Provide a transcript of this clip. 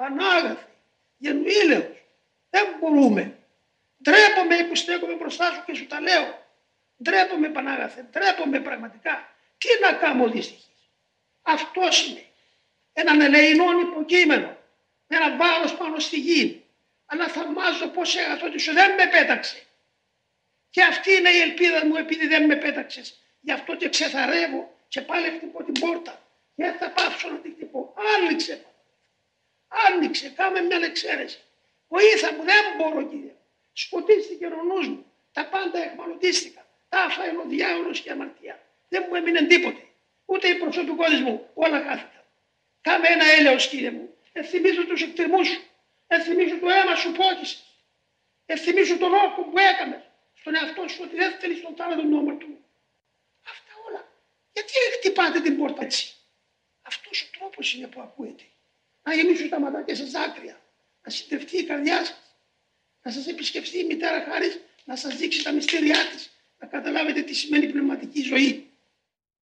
Πανάγαθε, γεννήλαιος, δεν μπορούμε. Ντρέπομαι που στέκομαι μπροστά σου και σου τα λέω. Ντρέπομαι, Πανάγαθε, ντρέπομαι πραγματικά. Τι να κάνω δυστυχής. Αυτός είναι. Έναν ελεηνόν υποκείμενο. Με ένα βάρος πάνω στη γη. Αλλά θαυμάζω πώς έγραφε ότι σου δεν με πέταξε. Και αυτή είναι η ελπίδα μου, επειδή δεν με πέταξες. Γι' αυτό και ξεθαρεύω και πάλι χτυπώ την πόρτα. Δεν θα πάψω να την χτυπώ. Άνοιξε. Άνοιξε. Κάμε μια εξαίρεση. Βοήθα μου, δεν μπορώ, κύριε. Σκοτίστηκε ο νους μου. Τα πάντα εχμαλωτίστηκα. Τα έφαγε ο διάολος και η αμαρτία. Δεν μου έμεινε τίποτε. Ούτε η προσωπικότητα μου. Όλα χάθηκαν. Κάμε ένα έλεος, κύριε μου. Εθυμίζω τους εκτιμούς σου. Εθυμίζω το αίμα σου που όκησες. Εθυμίζω τον όκο που έκαμε. Στον εαυτό σου ότι δεν θέλει τον θάνατο νόμο του. Αυτά όλα. Γιατί χτυπάτε την πόρτα έτσι. Αυτός ο τρόπος είναι που ακούετε. Να γεμίσουν τα ματάκια σας δάκρυα. Να συντευτεί η καρδιά σας. Να σας επισκεφθεί η μητέρα χάρης. Να σας δείξει τα μυστήριά της. Να καταλάβετε τι σημαίνει πνευματική ζωή.